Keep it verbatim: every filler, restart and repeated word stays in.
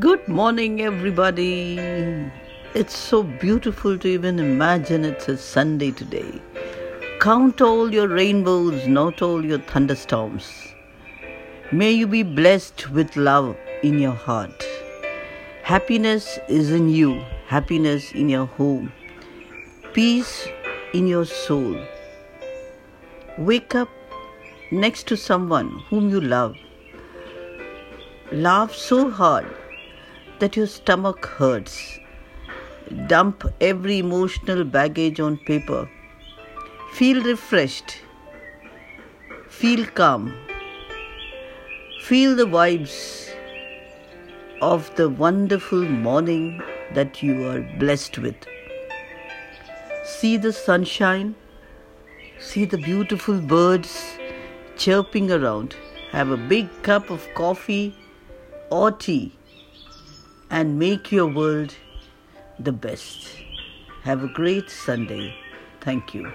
Good morning, everybody. It's so beautiful to even imagine it's a Sunday today. Count all your rainbows, not all your thunderstorms. May you be blessed with love in your heart. Happiness is in you, happiness in your home, peace in your soul. Wake up next to someone whom you love. Laugh so hard that your stomach hurts. Dump every emotional baggage on paper. Feel refreshed. Feel calm. Feel the vibes of the wonderful morning that you are blessed with. See the sunshine. See the beautiful birds chirping around. Have a big cup of coffee or tea and make your world the best. Have a great Sunday. Thank you.